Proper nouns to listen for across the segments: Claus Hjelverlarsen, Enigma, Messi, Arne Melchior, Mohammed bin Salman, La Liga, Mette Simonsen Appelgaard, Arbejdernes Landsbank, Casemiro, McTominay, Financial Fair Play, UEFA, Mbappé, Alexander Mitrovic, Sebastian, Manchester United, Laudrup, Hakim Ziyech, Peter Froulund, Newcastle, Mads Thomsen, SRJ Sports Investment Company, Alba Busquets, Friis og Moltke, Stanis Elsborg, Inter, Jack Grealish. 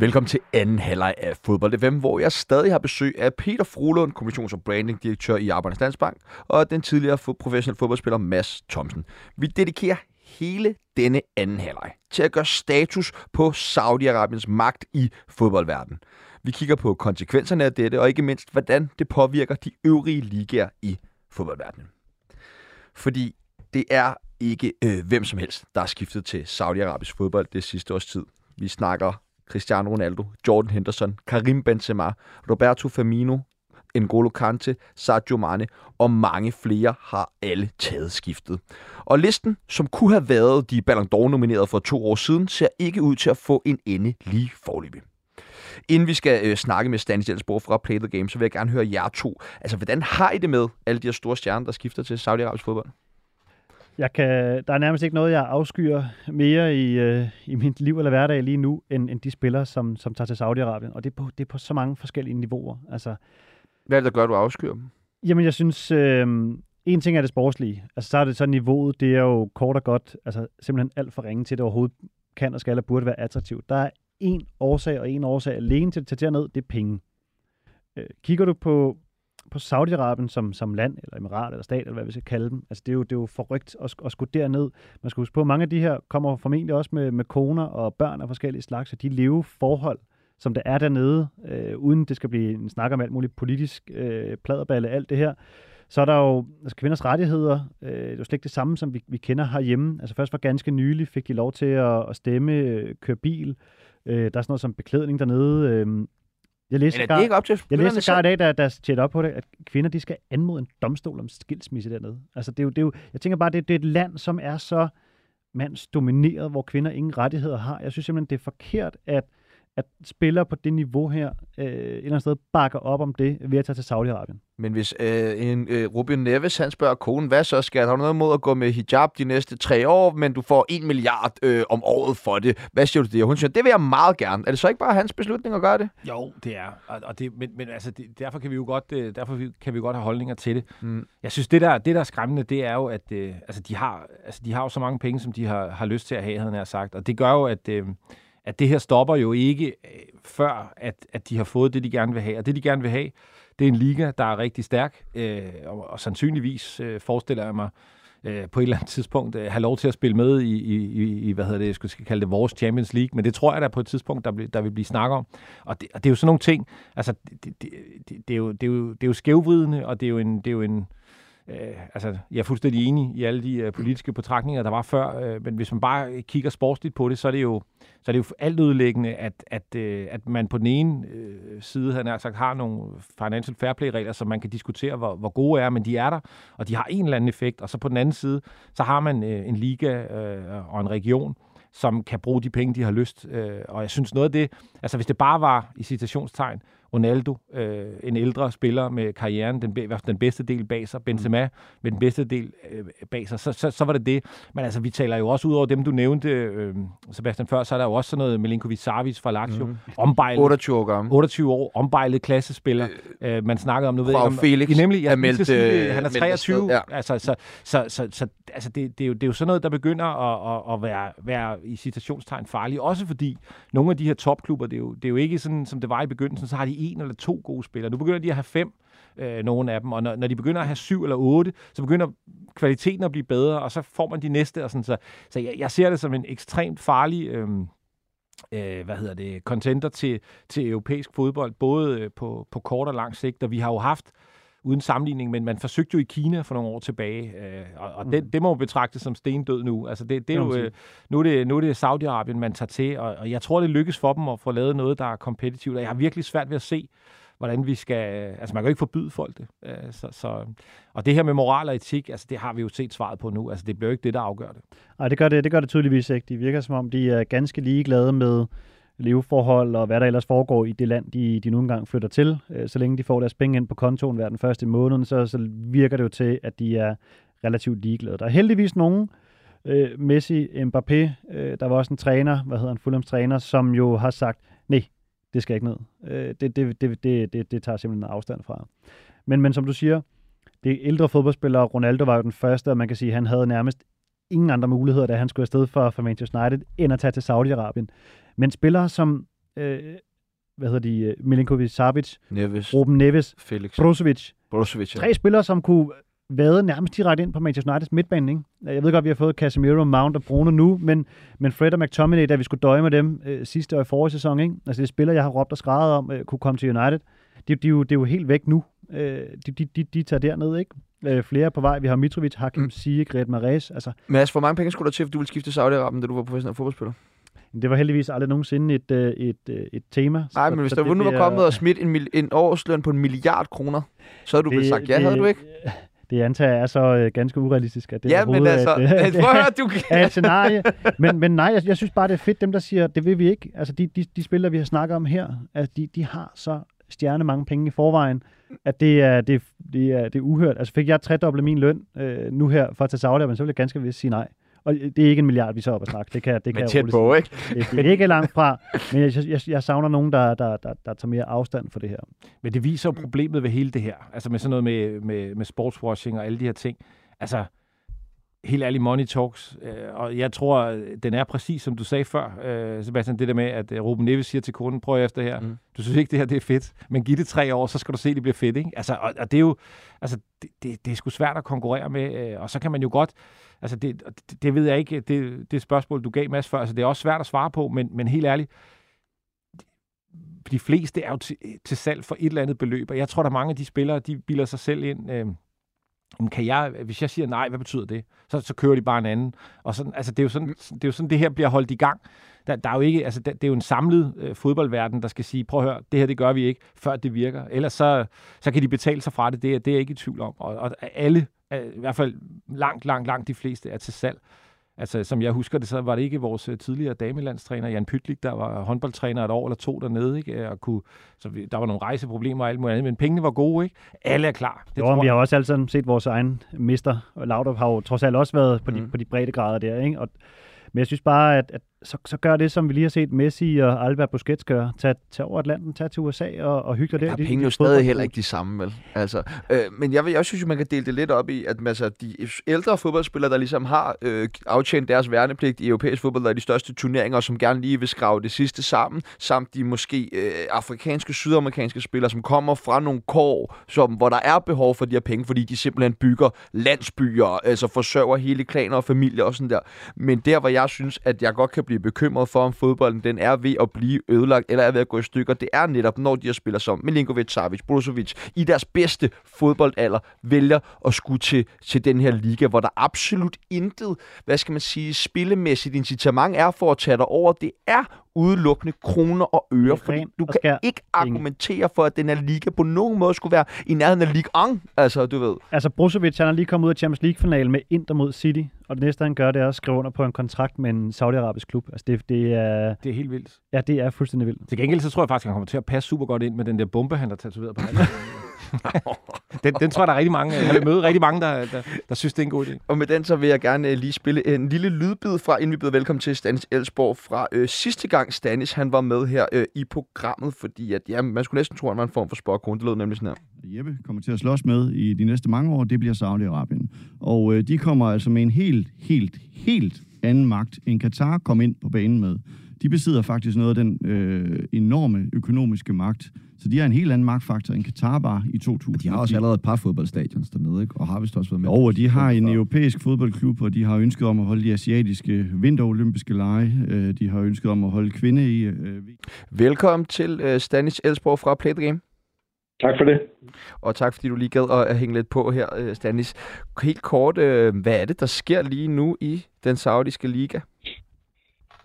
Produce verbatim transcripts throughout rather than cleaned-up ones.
Velkommen til anden halvleg af Fodbold F M, hvor jeg stadig har besøg af Peter Froulund, kommunikations- og brandingdirektør i Arbejdernes Landsbank, og den tidligere professionelle fodboldspiller Mads Thomsen. Vi dedikerer hele denne anden halvleg til at gøre status på Saudi-Arabiens magt i fodboldverdenen. Vi kigger på konsekvenserne af dette, og ikke mindst, hvordan det påvirker de øvrige ligaer i fodboldverdenen. Fordi det er ikke øh, hvem som helst, der er skiftet til Saudi-Arabisk fodbold det sidste års tid. Vi snakker Cristiano Ronaldo, Jordan Henderson, Karim Benzema, Roberto Firmino, N'Golo Kante, Sadio Mane og mange flere har alle taget skiftet. Og listen, som kunne have været de Ballon d'Or-nominerede for to år siden, ser ikke ud til at få en ende lige foreløbig. Inden vi skal øh, snakke med Stanis Elsborg fra Play the Game, så vil jeg gerne høre jer to. Altså, hvordan har I det med alle de her store stjerner, der skifter til saudi-arabisk fodbold? Jeg kan, der er nærmest ikke noget, jeg afskyer mere i, øh, i mit liv eller hverdag lige nu, end, end de spillere, som, som tager til Saudi-Arabien. Og det er, på, det er på så mange forskellige niveauer. Altså, hvad er det, der gør, du afskyer dem? Jamen, jeg synes, øh, en ting er det sportslige. Altså, så er det så niveauet, det er jo kort og godt, altså simpelthen alt for ringe til, det overhovedet kan og skal og burde være attraktivt. Der er én årsag, og én årsag alene til at tage derned, det er penge. Øh, kigger du på... på Saudi-Arabien som, som land, eller emirat, eller stat, eller hvad vi skal kalde dem. Altså, det er jo, det er jo forrygt at, at skulle derned. Man skal huske på, at mange af de her kommer formentlig også med, med koner og børn af forskellige slags, og de lever forhold, som der er dernede, øh, uden det skal blive en snak om alt muligt politisk øh, pladerballe, alt det her. Så er der jo altså, kvinders rettigheder. Øh, det er jo slet ikke det samme, som vi, vi kender herhjemme. Altså, først for ganske nylig fik de lov til at, at stemme, øh, køre bil. Øh, der er sådan noget som beklædning dernede. Øh, Jeg læste sågar i dag, der, der tjener op på det, at kvinder de skal anmode en domstol om skilsmisse dernede. Altså, det er jo, det er jo, jeg tænker bare, det, det er et land, som er så mandsdomineret, hvor kvinder ingen rettigheder har. Jeg synes simpelthen, det er forkert, at, at spillere på det niveau her øh, et eller andet sted bakker op om det ved at tage til Saudi-Arabien. Men hvis øh, en, øh, Ruben Neves han spørger konen, hvad så skal jeg? Har du noget mod at gå med hijab de næste tre år, men du får en milliard øh, om året for det. Hvad siger du det? Og hun siger, det vil jeg meget gerne. Er det så ikke bare hans beslutning at gøre det? Jo, det er. Og, og det, men men altså, det, derfor kan vi jo godt, øh, derfor kan vi godt have holdninger til det. Mm. Jeg synes, det der, det der er skræmmende, det er jo, at øh, altså, de, har, altså, de har jo så mange penge, som de har, har lyst til at have, havde jeg sagt. Og det gør jo, at... Øh, at det her stopper jo ikke øh, før, at, at de har fået det, de gerne vil have. Og det, de gerne vil have, det er en liga, der er rigtig stærk, øh, og, og sandsynligvis øh, forestiller jeg mig øh, på et eller andet tidspunkt øh, have lov til at spille med i, i, i hvad hedder det, jeg skulle kalde det, vores Champions League, men det tror jeg, der på et tidspunkt, der, bl- der vil blive snakket om. Og det, og det er jo sådan nogle ting, altså, det, det, det, det, er, jo, det, er, jo, det er jo skævvridende, og det er jo en... Det er jo en Øh, altså, jeg er fuldstændig enig i alle de øh, politiske betragtninger, der var før, øh, men hvis man bare kigger sportsligt på det, så er det jo, så er det jo altudlæggende, at, at, øh, at man på den ene øh, side, havde jeg sagt, har nogle Financial Fair Play-regler, som man kan diskutere, hvor, hvor gode er, men de er der, og de har en eller anden effekt, og så på den anden side, så har man øh, en liga øh, og en region, som kan bruge de penge, de har lyst. Øh, og jeg synes noget af det, altså hvis det bare var, i citationstegn, Ronaldo, øh, en ældre spiller med karrieren, den, den bedste del bag sig, Benzema med den bedste del øh, bag sig, så, så, så var det det. Men altså, vi taler jo også ud over dem, du nævnte, øh, Sebastian, før, så er der jo også sådan noget Milinkovic-Savic fra Lazio. Mm. otteogtyve år gammel. otteogtyve år, ombejlet klassespiller. Øh, man snakkede om, nu ved jeg om... Felix I, nemlig, jeg meldte, sige, han er treogtyve. Ja. Altså, så, så, så, så, altså det, det, er jo, det er jo sådan noget, der begynder at, at, at være, være i citationstegn farlig. Også fordi nogle af de her topklubber, det er jo, det er jo ikke sådan, som det var i begyndelsen, så har de en eller to gode spillere. Nu begynder de at have fem, øh, nogle af dem, og når, når de begynder at have syv eller otte, så begynder kvaliteten at blive bedre, og så får man de næste, og sådan så. Så jeg, jeg ser det som en ekstremt farlig, øh, øh, hvad hedder det, contender til, til europæisk fodbold, både på, på kort og lang sigt, og vi har jo haft uden sammenligning, men man forsøgte jo i Kina for nogle år tilbage, øh, og, og det, det må jo betragtes som stendød nu. Altså det, det er jo, øh, nu, er det, nu er det Saudi-Arabien, man tager til, og, og jeg tror, det lykkes for dem at få lavet noget, der er kompetitivt, og jeg har virkelig svært ved at se, hvordan vi skal... Altså, man kan jo ikke forbyde folk det. Øh, så, så, og det her med moral og etik, altså, det har vi jo set svaret på nu. Altså, det bliver jo ikke det, der afgør det. Nej, det gør det, det gør det tydeligvis ikke. De virker, som om de er ganske ligeglade med leveforhold og hvad der ellers foregår i det land, de, de nu engang flytter til. Så længe de får deres penge ind på kontoen hver den første måned, så, så virker det jo til, at de er relativt ligeglade. Der er heldigvis nogen, øh, Messi, Mbappé, øh, der var også en træner, hvad hedder han, Fulhams træner, som jo har sagt, nej, det skal ikke ned. Øh, det, det, det, det, det, det tager simpelthen afstand fra. Men, men som du siger, det ældre fodboldspillere, Ronaldo var jo den første, og man kan sige, at han havde nærmest ingen andre muligheder, da han skulle afsted for, for Manchester United, end at tage til Saudi-Arabien. Men spillere som, øh, hvad hedder de, Milinkovic-Savic, Neves, Ruben Neves, Felix, Brozovic. Brozovic ja. Tre spillere, som kunne vade nærmest direkte ind på Manchester Uniteds midtbane, ikke? Jeg ved godt, vi har fået Casemiro, Mount og Bruno nu, men, men Fred og McTominay, da vi skulle døje med dem øh, sidste år i forrige sæson, ikke? Altså det spiller, jeg har råbt og skreget om, øh, kunne komme til United. Det de, de er jo helt væk nu. Øh, de, de, de tager derned, ikke? Øh, flere på vej. Vi har Mitrovic, Hakim Ziyech, Red Mahrez. Altså. Mads, hvor mange penge skulle der til, for du ville skifte til Saudi-Arabien, da du var professionel fodboldspiller? Det var heldigvis aldrig nogensinde et, et, et, et tema. Nej, men hvis der vundet var kommet og smidt en, mil, en årsløn på en milliard kroner, så havde du blevet sagt ja, det, havde du ikke? Det antager jeg er så ganske urealistisk, at det ja, er hovedet altså, af et, et scenarie. Men, men nej, jeg, jeg synes bare, det er fedt, dem der siger, det vil vi ikke. Altså de, de, de spillere, vi har snakket om her, altså, de, de har så stjerne mange penge i forvejen, at det er, det, det er, det er uhørt. Altså fik jeg tredoblet min løn øh, nu her for at tage Saudi, men så ville jeg ganske vist sige nej. Og det er ikke en milliard, vi så op og snakke. Det kan, det kan men tæt på, ikke? Det, det er ikke langt fra. Men jeg, jeg, jeg savner nogen, der, der, der, der tager mere afstand for det her. Men det viser problemet ved hele det her. Altså med sådan noget med, med, med sportswashing og alle de her ting. Altså, helt ærlig money talks. Øh, og jeg tror, den er præcis, som du sagde før, øh, Sebastian. Det der med, at Ruben Neves siger til konen, prøv efter det her. Mm. Du synes ikke, det her det er fedt. Men giv det tre år, så skal du se, det bliver fedt, ikke? Altså, og, og det er jo... Altså, det, det, det er sgu svært at konkurrere med. Øh, og så kan man jo godt... Altså, det, det, det ved jeg ikke, det, det spørgsmål, du gav, Mads, før, altså, det er også svært at svare på, men, men helt ærligt, de fleste er jo til, til salg for et eller andet beløb, og jeg tror, der er mange af de spillere, de bilder sig selv ind, øh, kan jeg, hvis jeg siger nej, hvad betyder det? Så, så kører de bare en anden. Og sådan, altså, det, er jo sådan, det er jo sådan, det her bliver holdt i gang. Der, der er jo ikke, altså, der, det er jo en samlet øh, fodboldverden, der skal sige, prøv at høre, det her, det gør vi ikke, før det virker. Ellers så, så kan de betale sig fra det, det er, det er jeg ikke i tvivl om. Og, og alle i hvert fald langt, langt, langt de fleste er til salg. Altså, som jeg husker det, så var det ikke vores tidligere damelandstræner, Jan Pytlik, der var håndboldtræner et år eller to dernede, ikke? Og kunne, så vi, der var nogle rejseproblemer og alt muligt andet, men pengene var gode, ikke? Alle er klar. Det jo, tror vi har også altid set vores egen mister, og Laudrup har jo trods alt også været på de, mm. på de brede grader der, ikke? Og, men jeg synes bare, at, at så, så gør det, som vi lige har set Messi og Alba Busquets gøre. Tag, tag over Atlanten, tag til U S A og, og hygge dig der. Der er de, penge de, jo stadig fodbold. Heller ikke de samme, vel? Altså, øh, men jeg, jeg synes jo, man kan dele det lidt op i, at altså, de ældre fodboldspillere, der ligesom har øh, aftjent deres værnepligt i europæisk fodbold, der er de største turneringer, som gerne lige vil skrave det sidste sammen, samt de måske øh, afrikanske, sydamerikanske spillere, som kommer fra nogle kår, som, hvor der er behov for de her penge, fordi de simpelthen bygger landsbyer, altså forsørger hele klaner og familier og sådan der. Men der, hvor jeg synes, at jeg godt kan blive bekymret for, om fodbolden den er ved at blive ødelagt, eller er ved at gå i stykker. Det er netop, når de her spillere som Milinkovic-Savic, Brozovic, i deres bedste fodboldalder, vælger at skue til, til den her liga, hvor der absolut intet, hvad skal man sige, spillemæssigt incitament er for at tage dig over. Det er udelukkende kroner og øre, fordi du kan ikke argumentere for, at den her liga på nogen måde skulle være i nærheden af Ligue en, altså du ved. Altså Brozovic, han er lige kommet ud af Champions League-finalen med Inter mod City, og det næste, han gør, det er at skrive under på en kontrakt med en saudiarabisk klub. Altså det, det er... Det er helt vildt. Ja, det er fuldstændig vildt. Til gengæld, så tror jeg faktisk, han kommer til at passe super godt ind med den der bombe, han har tatoveret på handen. den, den tror jeg, der er rigtig mange, jeg vil møde rigtig mange, der, der, der synes, det er en god idé. Og med den, så vil jeg gerne lige spille en lille lydbid fra, inden vi byder velkommen til Stanis Elsborg, fra øh, sidste gang Stanis, han var med her øh, i programmet, fordi at, ja, man skulle næsten tro, han var en form for sporkone. Det lød nemlig sådan her. Jeppe kommer til at slås med i de næste mange år, det bliver Saudi-Arabien. Og øh, de kommer altså med en helt, helt, helt anden magt, end Katar kom ind på banen med. De besidder faktisk noget af den øh, enorme økonomiske magt. Så de har en helt anden magtfaktor end Katar var i to tusind. De har også allerede et par fodboldstadions dernede, ikke? Og har vist også været med. Jo, og de har en europæisk fodboldklub, og de har ønsket om at holde de asiatiske vinterolympiske lege. De har ønsket om at holde kvinde i... Velkommen til Stanis Elsborg fra Play the Game. Tak for det. Og tak, fordi du lige gad at hænge lidt på her, Stanis. Helt kort, hvad er det, der sker lige nu i den saudiske liga?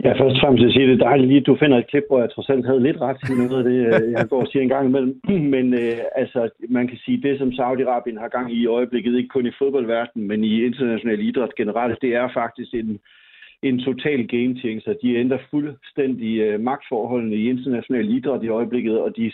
Ja, først og fremmest at sige, det er dejligt lige, at du finder et klip, hvor jeg trods alt havde lidt ret i noget af det, jeg går og siger en gang imellem. Men øh, altså, man kan sige, det som Saudi-Arabien har gang i i øjeblikket, ikke kun i fodboldverdenen, men i international idræt generelt, det er faktisk en, en total game changer. De ændrer fuldstændig øh, magtforholdene i international idræt i øjeblikket, og de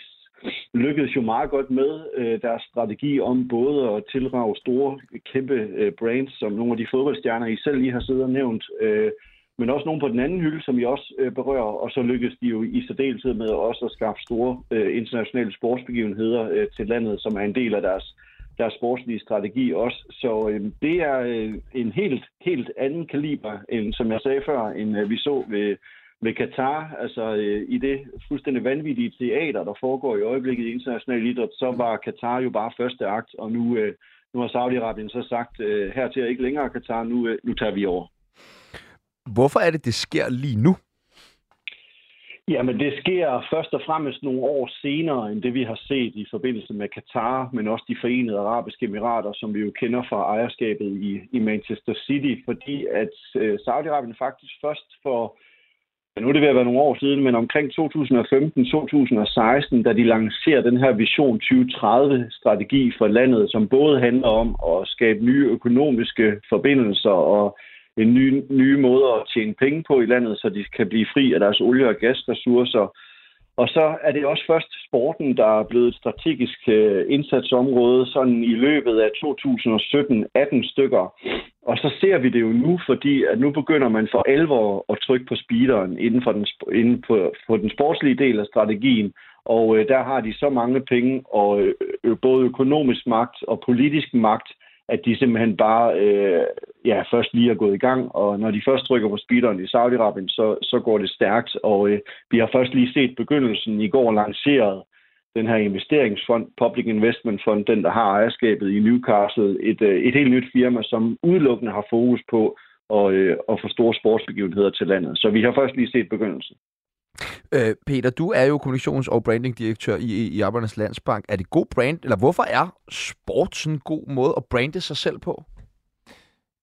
lykkedes jo meget godt med øh, deres strategi om både at tilrage store, kæmpe øh, brands, som nogle af de fodboldstjerner, I selv lige har siddet og nævnt, øh, men også nogle på den anden hylde, som I også øh, berører, og så lykkedes de jo i særdeleshed med også at skaffe store øh, internationale sportsbegivenheder øh, til landet, som er en del af deres, deres sportslige strategi også. Så øh, det er øh, en helt, helt anden kaliber, end som jeg sagde før, end øh, vi så ved øh, med Katar, altså øh, i det fuldstændig vanvittige teater, der foregår i øjeblikket i international idræt, så var Katar jo bare første akt, og nu, øh, nu har Saudi-Arabien så sagt, øh, hertil er ikke længere Katar, nu, øh, nu tager vi over. Hvorfor er det, det sker lige nu? Jamen, det sker først og fremmest nogle år senere, end det vi har set i forbindelse med Katar, men også de Forenede Arabiske Emirater, som vi jo kender fra ejerskabet i, i Manchester City, fordi at øh, Saudi-Arabien faktisk først for nu er det ved at være nogle år siden, men omkring to tusind og femten til to tusind og seksten, da de lancerer den her Vision tyve tredive-strategi for landet, som både handler om at skabe nye økonomiske forbindelser og en ny, nye måde at tjene penge på i landet, så de kan blive fri af deres olie- og gasressourcer. Og så er det også først sporten, der er blevet et strategisk indsatsområde sådan i løbet af to tusind og sytten atten stykker. Og så ser vi det jo nu, fordi at nu begynder man for alvor at trykke på speederen inden for den, inden på, på den sportslige del af strategien. Og øh, der har de så mange penge, og øh, både økonomisk magt og politisk magt, at de simpelthen bare øh, ja, først lige er gået i gang. Og når de først trykker på speederen i Saudi-Arabien, så, så går det stærkt. Og øh, vi har først lige set begyndelsen i går lanceret den her investeringsfond, Public Investment Fund, den der har ejerskabet i Newcastle, et, øh, et helt nyt firma, som udelukkende har fokus på at, øh, at få store sportsbegivenheder til landet. Så vi har først lige set begyndelsen. Øh, Peter, du er jo kommunikations- og brandingdirektør i, i Arbejdernes Landsbank. Er det god brand, eller hvorfor er sport sådan en god måde at brande sig selv på?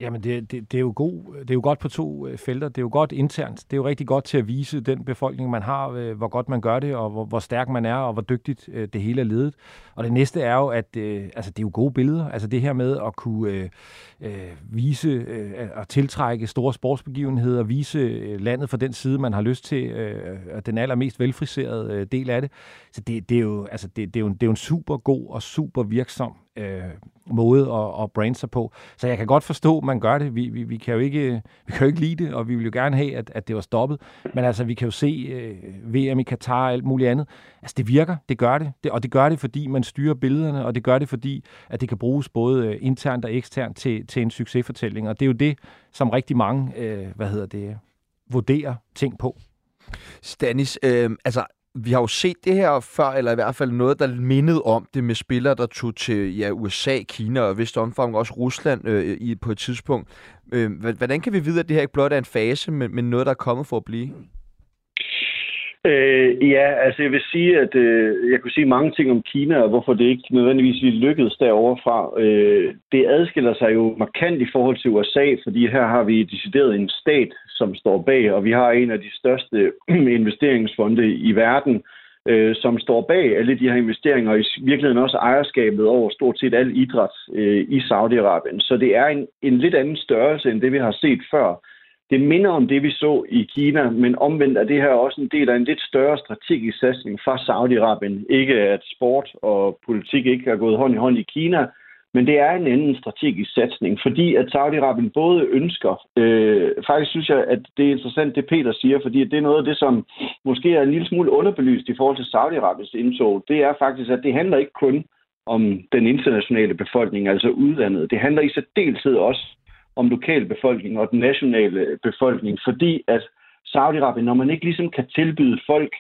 Jamen, det, det, det, er jo god, det er jo godt på to felter. Det er jo godt internt. Det er jo rigtig godt til at vise den befolkning, man har, hvor godt man gør det, og hvor, hvor stærk man er, og hvor dygtigt det hele er ledet. Og det næste er jo, at altså, det er jo gode billeder. Altså det her med at kunne øh, vise øh, og tiltrække store sportsbegivenheder, vise landet fra den side, man har lyst til, øh, og den allermest velfriserede del af det. Så det, det, er, jo, altså, det, det, er, jo en, det er jo en super god og super virksom Øh, måde at, at brande sig på. Så jeg kan godt forstå, at man gør det. Vi, vi, vi, kan jo ikke, vi kan jo ikke lide det, og vi vil jo gerne have, at, at det var stoppet. Men altså, vi kan jo se øh, V M i Katar og alt muligt andet. Altså, det virker. Det gør det. det. Og det gør det, fordi man styrer billederne, og det gør det, fordi at det kan bruges både internt og eksternt til, til en succesfortælling. Og det er jo det, som rigtig mange, øh, hvad hedder det, vurderer ting på. Stanis, øh, altså, vi har jo set det her før, eller i hvert fald noget, der mindede om det med spillere, der tog til ja, U S A, Kina og vist omfang også Rusland øh, i, på et tidspunkt. Øh, hvordan kan vi vide, at det her ikke blot er en fase, men, men noget, der er kommet for at blive? Øh, ja, altså jeg vil sige, at øh, jeg kunne sige mange ting om Kina, og hvorfor det ikke nødvendigvis lige lykkedes derovre fra. Øh, det adskiller sig jo markant i forhold til U S A, fordi her har vi decideret en stat, som står bag, og vi har en af de største investeringsfonde i verden, øh, som står bag alle de her investeringer, og i virkeligheden også ejerskabet over stort set al idræt øh, i Saudi-Arabien. Så det er en, en lidt anden størrelse, end det vi har set før. Det minder om det, vi så i Kina, men omvendt er det her også en del af en lidt større strategisk satsning fra Saudi-Arabien. Ikke at sport og politik ikke er gået hånd i hånd i Kina, men det er en anden strategisk satsning, fordi at Saudi-Arabien både ønsker, øh, faktisk synes jeg, at det er interessant, det Peter siger, fordi det er noget af det, som måske er en lille smule underbelyst i forhold til Saudi-Arabiens indtog. Det er faktisk, at det handler ikke kun om den internationale befolkning, altså udlandet. Det handler i særdeleshed også om lokalbefolkningen og den nationale befolkning, fordi at Saudi-Arabien, når man ikke ligesom kan tilbyde folk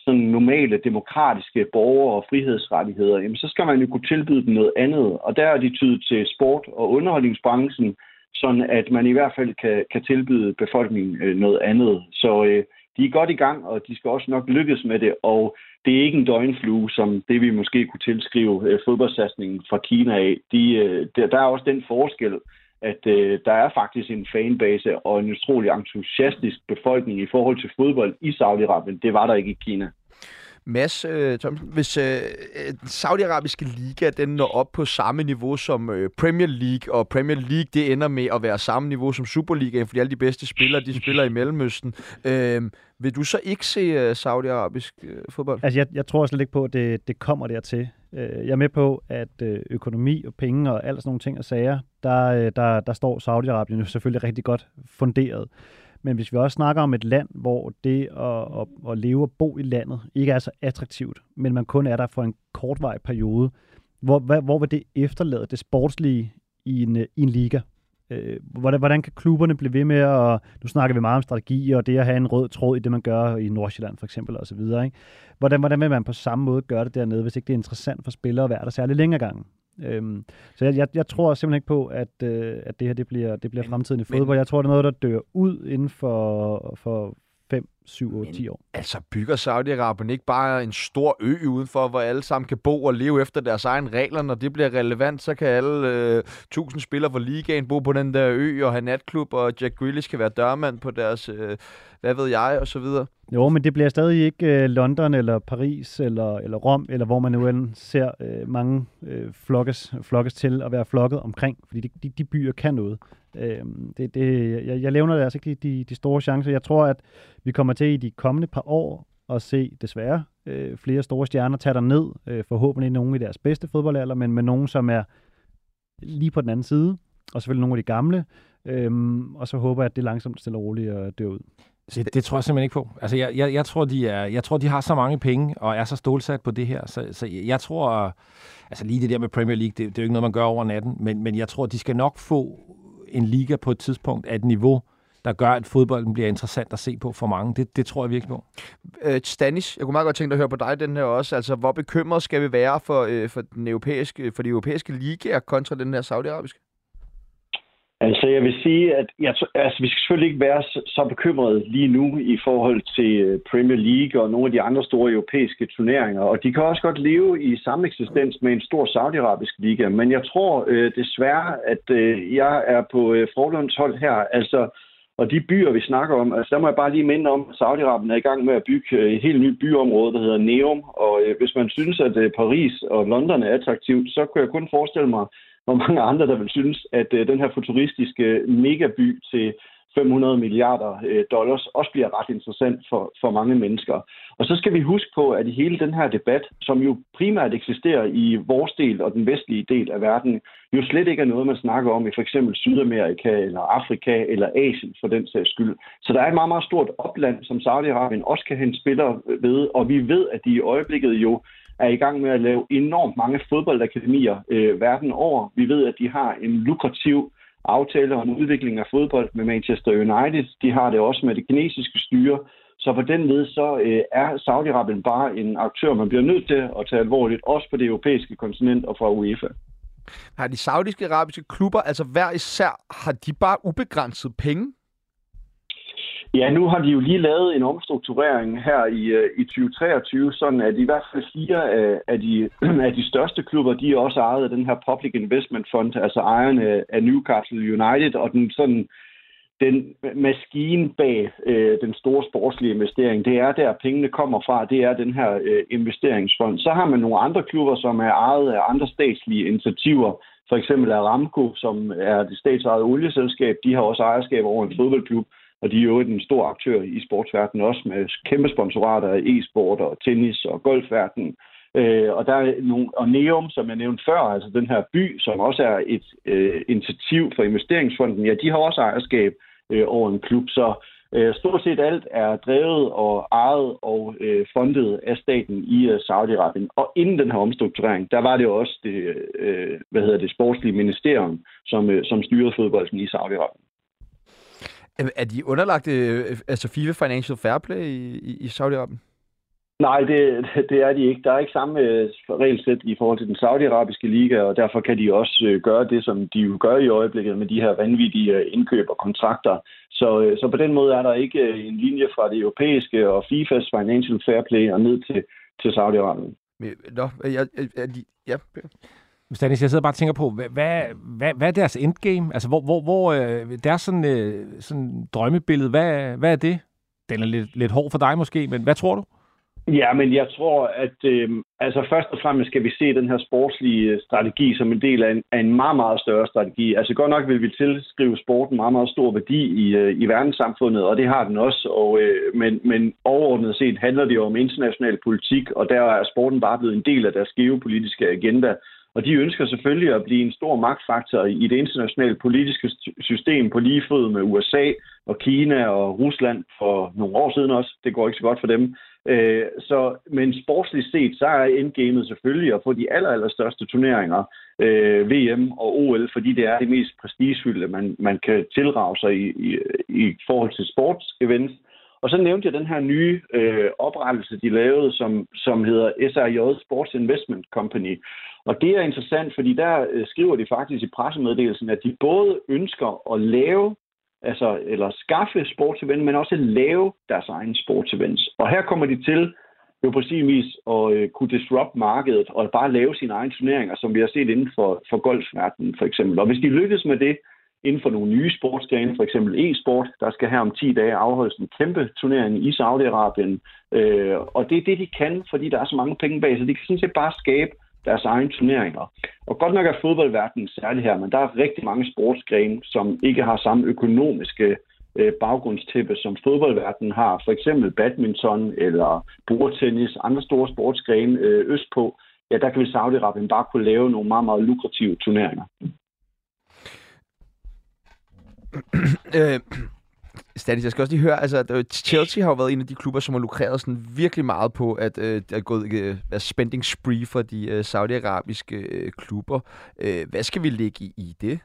sådan normale demokratiske borgere og frihedsrettigheder, jamen så skal man jo kunne tilbyde dem noget andet. Og der er de tydet til sport- og underholdningsbranchen, sådan at man i hvert fald kan, kan tilbyde befolkningen noget andet. Så øh, de er godt i gang, og de skal også nok lykkes med det, og det er ikke en døgnflue, som det vi måske kunne tilskrive øh, fodboldsatsningen fra Kina af. De, øh, der, der er også den forskel, at øh, der er faktisk en fanbase og en utrolig entusiastisk befolkning i forhold til fodbold i Saudi-Arabien. Det var der ikke i Kina. Mads øh, Thomsen, hvis øh, den saudiarabiske liga den når op på samme niveau som øh, Premier League, og Premier League det ender med at være samme niveau som Superligaen, fordi alle de bedste spillere de spiller i Mellemøsten, øh, vil du så ikke se øh, saudiarabisk øh, fodbold? Altså jeg, jeg tror slet ikke på, at det, det kommer dertil. Jeg er med på, at økonomi og penge og alt sådan nogle ting og sager, der, der, der står Saudi-Arabien selvfølgelig rigtig godt funderet. Men hvis vi også snakker om et land, hvor det at, at, at leve og bo i landet ikke er så attraktivt, men man kun er der for en kortvarig periode, hvor, hvor, hvor vil det efterlade det sportslige i en, i en liga? Hvordan, hvordan kan klubberne blive ved med at, nu snakker vi meget om strategi og det at have en rød tråd i det, man gør i Nordsjælland for eksempel og så videre, ikke? Hvordan, hvordan vil man på samme måde gøre det dernede, hvis ikke det er interessant for spillere at være der særlig længere gang? Øhm, så jeg, jeg, jeg tror simpelthen ikke på, at, øh, at det her det bliver, det bliver men, fremtiden i fodbold. Men, jeg tror, det er noget, der dør ud inden for... for fem, syv, otte, ti år. Altså bygger Saudi-Arabien ikke bare en stor ø udenfor, hvor alle sammen kan bo og leve efter deres egen regler? Når det bliver relevant, så kan alle øh, tusind spillere fra ligaen bo på den der ø og have natklub, og Jack Grealish kan være dørmand på deres, øh, hvad ved jeg, og så videre. Jo, men det bliver stadig ikke øh, London eller Paris eller, eller Rom, eller hvor man nu end ser øh, mange øh, flokkes, flokkes til at være flokket omkring, fordi de, de, de byer kan noget. Det, det, jeg, jeg levner altså ikke de, de store chancer. Jeg tror, at vi kommer til i de kommende par år at se, desværre, øh, flere store stjerner tage derned. Øh, forhåbentlig nogle i deres bedste fodboldalder, men med nogen, som er lige på den anden side, og selvfølgelig nogle af de gamle. Øh, og så håber jeg, at det langsomt stille og roligt at dør ud. Det, det tror jeg simpelthen ikke på. Altså, jeg, jeg, jeg, tror, de er, jeg tror, de har så mange penge og er så stålsat på det her. Så, så jeg tror, altså lige det der med Premier League, det, det er jo ikke noget, man gør over natten, men, men jeg tror, de skal nok få en liga på et tidspunkt af et niveau, der gør, at fodbolden bliver interessant at se på for mange. Det, det tror jeg virkelig på. Øh, Stanis, jeg kunne meget godt tænke dig at høre på dig den her også. Altså, hvor bekymret skal vi være for, øh, for, den europæiske, for de europæiske ligaer kontra den her saudiarabiske? Altså, jeg vil sige, at jeg, altså, vi skal selvfølgelig ikke være så, så bekymrede lige nu i forhold til Premier League og nogle af de andre store europæiske turneringer. Og de kan også godt leve i samme eksistens med en stor saudiarabisk liga. Men jeg tror øh, desværre, at øh, jeg er på øh, Frohlunds hold her. Altså, og de byer, vi snakker om, altså, der må jeg bare lige minde om, at Saudi-Arabien er i gang med at bygge et helt nyt byområde, der hedder Neom. Og øh, hvis man synes, at øh, Paris og London er attraktivt, så kunne jeg kun forestille mig, hvor mange andre, der vil synes, at øh, den her futuristiske megaby til fem hundrede milliarder dollars også bliver ret interessant for, for mange mennesker. Og så skal vi huske på, at i hele den her debat, som jo primært eksisterer i vores del og den vestlige del af verden, jo slet ikke er noget, man snakker om i for eksempel Sydamerika eller Afrika eller Asien for den sags skyld. Så der er et meget, meget stort opland, som Saudi-Arabien også kan hente spillere ved, og vi ved, at de i øjeblikket jo er i gang med at lave enormt mange fodboldakademier øh, verden over. Vi ved, at de har en lukrativ aftale om udvikling af fodbold med Manchester United. De har det også med det kinesiske styre. Så på den led, så øh, er Saudi-Arabien bare en aktør, man bliver nødt til at tage alvorligt, også på det europæiske kontinent og fra UEFA. Har de saudiske arabiske klubber, altså hver især, har de bare ubegrænset penge? Ja, nu har de jo lige lavet en omstrukturering her i, i tyve treogtyve, sådan at i hvert fald fire af, af, de, af de største klubber, de er også ejet af den her Public Investment Fund, altså ejerne af Newcastle United, og den, sådan, den maskine bag øh, den store sportslige investering, det er der pengene kommer fra, det er den her øh, investeringsfond. Så har man nogle andre klubber, som er ejet af andre statslige initiativer, for eksempel Aramco, som er det statsejede olieselskab, de har også ejerskab over en fodboldklub, og de er jo en stor aktør i sportsverdenen også med kæmpe sponsorater af e-sport og tennis og golfverdenen. Øh, og der er nogle, og Neom, som jeg nævnte før, altså den her by, som også er et øh, initiativ for investeringsfonden, ja, de har også ejerskab øh, over en klub. Så øh, stort set alt er drevet og ejet og øh, fondet af staten i øh, Saudi-Arabien. Og inden den her omstrukturering, der var det også det, øh, hvad hedder det, sportslige ministerium, som, øh, som styrede fodbolden i Saudi-Arabien. Er de underlagt altså FIFA Financial Fair Play i, i Saudi-Arabien? Nej, det, det er de ikke. Der er ikke samme regelsæt i forhold til den saudiarabiske liga, og derfor kan de også gøre det, som de jo gør i øjeblikket med de her vanvittige indkøb og kontrakter. Så, så på den måde er der ikke en linje fra det europæiske og FIFAs Financial Fair Play og ned til, til Saudi-Arabien. Nå, er, er de... Ja, Stanis, jeg sidder bare og tænker på, hvad, hvad, hvad, hvad er deres endgame? Altså, hvor, hvor, hvor deres sådan, sådan drømmebillede, hvad, hvad er det? Den er lidt, lidt hård for dig måske, men hvad tror du? Ja, men jeg tror, at øh, altså først og fremmest skal vi se den her sportslige strategi som en del af en, af en meget, meget større strategi. Altså godt nok vil vi tilskrive sporten meget, meget stor værdi i, øh, i verdenssamfundet, og det har den også. Og, øh, men, men overordnet set handler det jo om international politik, og der er sporten bare blevet en del af deres geopolitiske agenda. Og de ønsker selvfølgelig at blive en stor magtfaktor i det internationale politiske system på lige fod med U S A og Kina og Rusland for nogle år siden også. Det går ikke så godt for dem. Så, men sportsligt set, så er endgamet selvfølgelig at få de aller, aller største turneringer, V M og O L, fordi det er det mest prestigefyldte, man, man kan tilrage sig i, i, i forhold til sportsevents. Og så nævnte jeg den her nye øh, oprettelse, de lavede, som, som hedder S R J Sports Investment Company. Og det er interessant, fordi der øh, skriver de faktisk i pressemeddelelsen, at de både ønsker at lave, altså eller skaffe sportsevent, men også lave deres egen sportsevents. Og her kommer de til jo på sin vis at øh, kunne disrupte markedet og bare lave sine egne turneringer, som vi har set inden for, for golfverdenen for eksempel. Og hvis de lykkes med det, inden for nogle nye sportsgrene, for eksempel e-sport, der skal her om ti dage afholdes en kæmpe turnering i Saudi-Arabien. Øh, og det er det, de kan, fordi der er så mange penge bag, så de kan sådan set bare skabe deres egne turneringer. Og godt nok er fodboldverdenen særlig her, men der er rigtig mange sportsgrene, som ikke har samme økonomiske øh, baggrundstæppe, som fodboldverdenen har. For eksempel badminton eller bordtennis, andre store sportsgrene øh, østpå. Ja, der kan vi Saudi-Arabien bare kunne lave nogle meget, meget lukrative turneringer. Øh, Stanis, jeg skal også lige høre, altså Chelsea har jo været en af de klubber, som har lukreret sådan virkelig meget på, at øh, der er gået øh, spending spree for de øh, saudiarabiske øh, klubber. Øh, hvad skal vi lægge i, i det?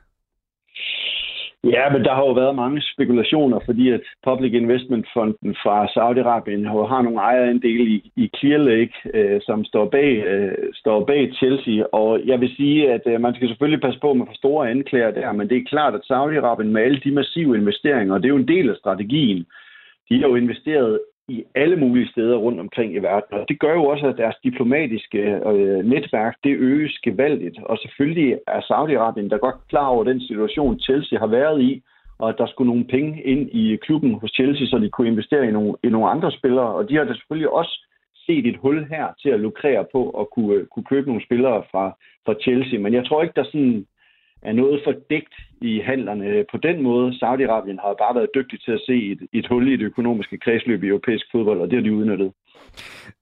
Ja, men der har jo været mange spekulationer, fordi at Public Investment Funden fra Saudi-Arabien har nogle ejerandele i, i Clear Lake, øh, som står bag, øh, står bag Chelsea. Og jeg vil sige, at øh, man skal selvfølgelig passe på med for store anklager der, men det er klart, at Saudi-Arabien med alle de massive investeringer, og det er jo en del af strategien, de har jo investeret i alle mulige steder rundt omkring i verden. Og det gør jo også, at deres diplomatiske øh, netværk, det øges gevaldigt. Og selvfølgelig er Saudi-Arabien der godt klar over den situation, Chelsea har været i, og at der skulle nogle penge ind i klubben hos Chelsea, så de kunne investere i nogle, i nogle andre spillere. Og de har da selvfølgelig også set et hul her til at lukrere på at kunne, kunne købe nogle spillere fra, fra Chelsea. Men jeg tror ikke, der sådan er noget fordækt i handlerne på den måde. Saudi-Arabien har bare været dygtig til at se et, et hul i det økonomiske kredsløb i europæisk fodbold, og det har de udnyttet.